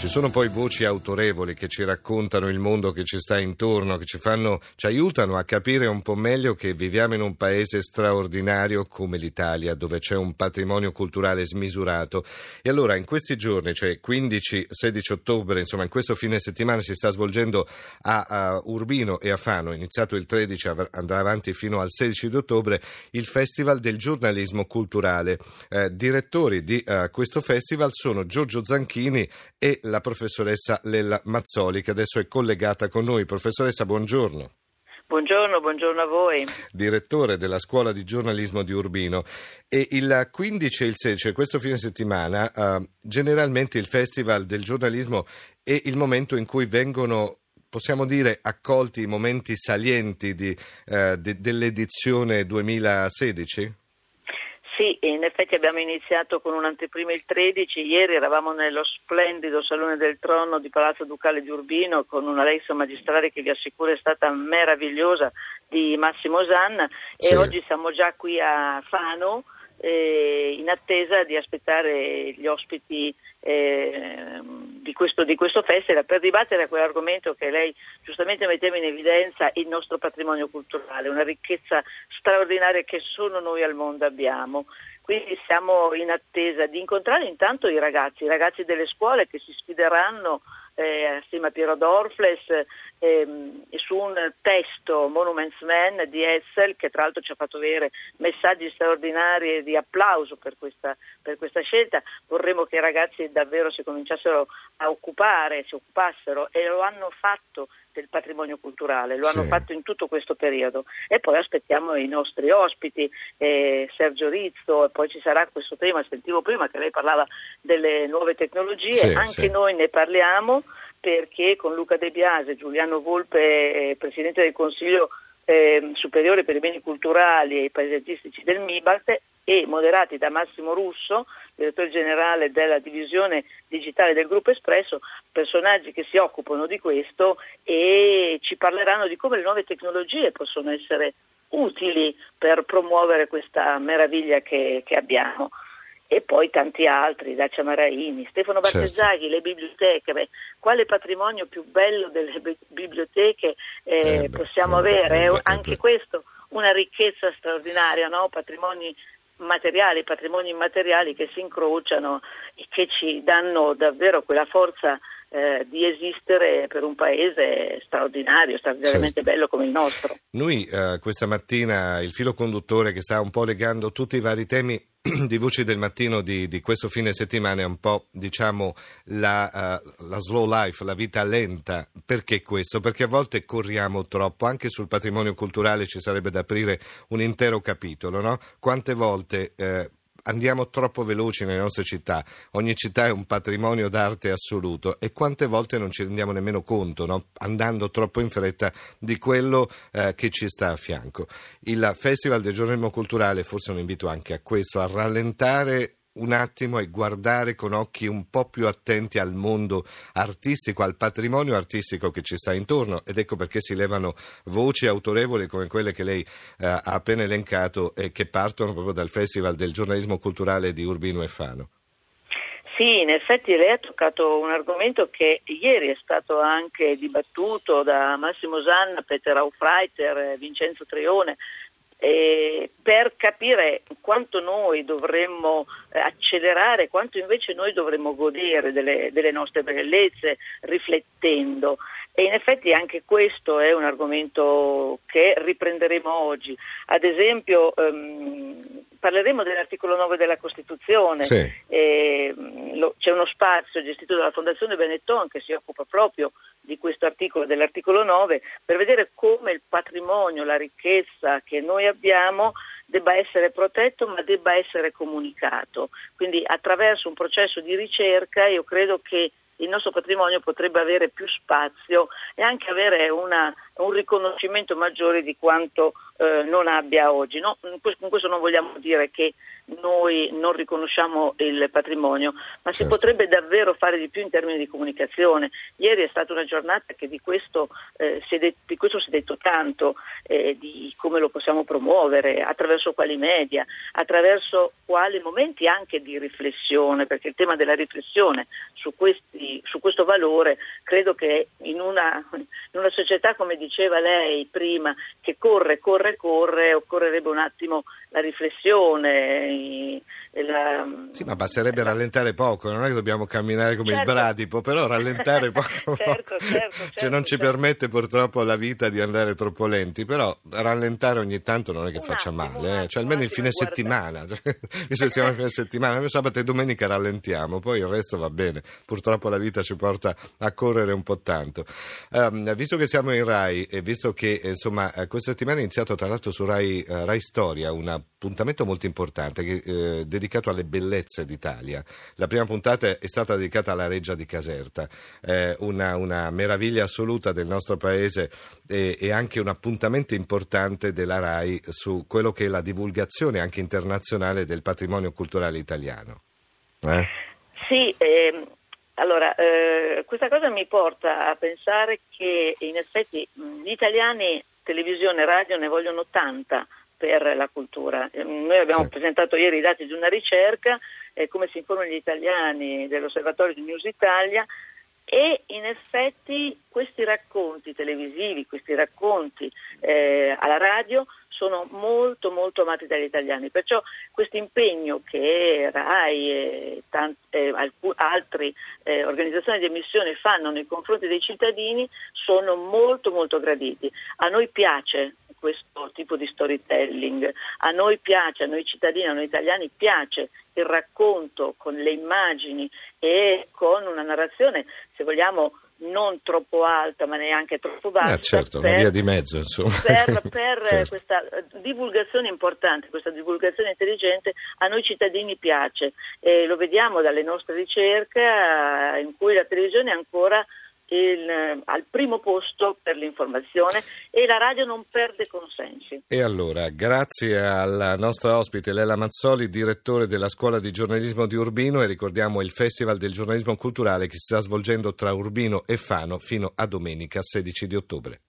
Ci sono poi voci autorevoli che ci raccontano il mondo che ci sta intorno, che ci aiutano a capire un po' meglio che viviamo in un paese straordinario come l'Italia, dove c'è un patrimonio culturale smisurato. E allora in questi giorni, cioè 15-16 ottobre, insomma in questo fine settimana, si sta svolgendo a Urbino e a Fano, iniziato il 13, andrà avanti fino al 16 di ottobre, il Festival del giornalismo culturale. Direttori di questo festival sono Giorgio Zanchini e la professoressa Lella Mazzoli, che adesso è collegata con noi. Professoressa, buongiorno. Buongiorno a voi. Direttore della Scuola di giornalismo di Urbino. E il 15 e il 16, questo fine settimana, generalmente il Festival del giornalismo è il momento in cui vengono, possiamo dire, accolti i momenti salienti dell'edizione 2016? Sì, in effetti abbiamo iniziato con un'anteprima il 13, ieri eravamo nello splendido Salone del Trono di Palazzo Ducale di Urbino con una lezione magistrale che vi assicuro è stata meravigliosa di Massimo Zanni, sì. E oggi siamo già qui a Fano in attesa di aspettare gli ospiti di questo festival per dibattere a quell'argomento che lei giustamente metteva in evidenza, il nostro patrimonio culturale, una ricchezza straordinaria che solo noi al mondo abbiamo. Quindi siamo in attesa di incontrare intanto i ragazzi delle scuole che si sfideranno assieme a Piero Dorfles su un testo, Monuments Men di Hetzel, che tra l'altro ci ha fatto avere messaggi straordinari di applauso per questa scelta. Vorremmo che i ragazzi davvero si occupassero, e lo hanno fatto, del patrimonio culturale, lo hanno fatto in tutto questo periodo. E poi aspettiamo i nostri ospiti, Sergio Rizzo, e poi ci sarà questo tema, sentivo prima che lei parlava delle nuove tecnologie, noi ne parliamo, perché con Luca De Biase, Giuliano Volpe, Presidente del Consiglio Superiore per i Beni Culturali e Paesaggistici del MiBACT, e moderati da Massimo Russo, direttore generale della divisione digitale del Gruppo Espresso, personaggi che si occupano di questo e ci parleranno di come le nuove tecnologie possono essere utili per promuovere questa meraviglia che abbiamo. E poi tanti altri, da Ciamaraini, Stefano Battezaghi, le biblioteche. Beh, quale patrimonio più bello delle biblioteche possiamo avere? Anche questo, una ricchezza straordinaria, no? Patrimoni materiali, patrimoni immateriali che si incrociano e che ci danno davvero quella forza di esistere per un paese straordinariamente bello come il nostro. Noi questa mattina il filo conduttore che sta un po' legando tutti i vari temi di Voci del Mattino di questo fine settimana è un po', diciamo, la slow life, la vita lenta. Perché questo? Perché a volte corriamo troppo. Anche sul patrimonio culturale ci sarebbe da aprire un intero capitolo, no? Quante volte andiamo troppo veloci nelle nostre città, ogni città è un patrimonio d'arte assoluto, e quante volte non ci rendiamo nemmeno conto, no? Andando troppo in fretta, di quello che ci sta a fianco. Il Festival del giornalismo culturale forse è un invito anche a questo, a rallentare un attimo e guardare con occhi un po' più attenti al mondo artistico, al patrimonio artistico che ci sta intorno, ed ecco perché si levano voci autorevoli come quelle che lei ha appena elencato e che partono proprio dal Festival del giornalismo culturale di Urbino e Fano. Sì, in effetti lei ha toccato un argomento che ieri è stato anche dibattuto da Massimo Zanni, Peter Aufreiter, Vincenzo Trione, per capire quanto noi dovremmo accelerare, quanto invece noi dovremmo godere delle nostre bellezze riflettendo. E in effetti anche questo è un argomento che riprenderemo oggi. Ad esempio parleremo dell'articolo 9 della Costituzione, c'è uno spazio gestito dalla Fondazione Benetton che si occupa proprio di questo articolo, dell'articolo 9, per vedere come il patrimonio, la ricchezza che noi abbiamo debba essere protetto ma debba essere comunicato. Quindi attraverso un processo di ricerca io credo che il nostro patrimonio potrebbe avere più spazio e anche avere una un riconoscimento maggiore di quanto non abbia oggi. No, con questo non vogliamo dire che noi non riconosciamo il patrimonio, ma si potrebbe davvero fare di più in termini di comunicazione. Ieri è stata una giornata che di questo si è detto tanto, di come lo possiamo promuovere, attraverso quali media, attraverso quali momenti anche di riflessione, perché il tema della riflessione su questo valore credo che in una società, come diceva lei prima, che corre, occorrerebbe un attimo la riflessione. Sì, ma basterebbe rallentare poco, non è che dobbiamo camminare come il bradipo, però rallentare poco, certo. Permette purtroppo la vita di andare troppo lenti, però rallentare ogni tanto non è che faccia male. Cioè almeno il fine settimana, visto che siamo al fine settimana, sabato e domenica rallentiamo, poi il resto va bene, purtroppo la vita ci porta a correre un po' tanto. Visto che siamo in Rai e visto che insomma questa settimana è iniziato tra l'altro su Rai Storia un appuntamento molto importante che dedicato alle bellezze d'Italia. La prima puntata è stata dedicata alla Reggia di Caserta, una meraviglia assoluta del nostro paese e anche un appuntamento importante della Rai su quello che è la divulgazione anche internazionale del patrimonio culturale italiano. Sì, allora questa cosa mi porta a pensare che in effetti gli italiani televisione e radio ne vogliono tanta per la cultura. Noi abbiamo presentato ieri i dati di una ricerca, come si informano gli italiani, dell'osservatorio di News Italia, e in effetti questi racconti televisivi, questi racconti alla radio sono molto molto amati dagli italiani, perciò questo impegno che Rai e altre organizzazioni di emissione fanno nei confronti dei cittadini sono molto molto graditi. A noi piace questo tipo di storytelling, a noi piace, a noi cittadini, a noi italiani piace il racconto con le immagini e con una narrazione, se vogliamo, non troppo alta ma neanche troppo bassa, una via di mezzo, insomma, per questa divulgazione importante, questa divulgazione intelligente a noi cittadini piace, e lo vediamo dalle nostre ricerche in cui la televisione è ancora al primo posto per l'informazione e la radio non perde consensi. E allora, grazie alla nostra ospite Lella Mazzoli, direttore della Scuola di giornalismo di Urbino, e ricordiamo il Festival del giornalismo culturale che si sta svolgendo tra Urbino e Fano fino a domenica 16 di ottobre.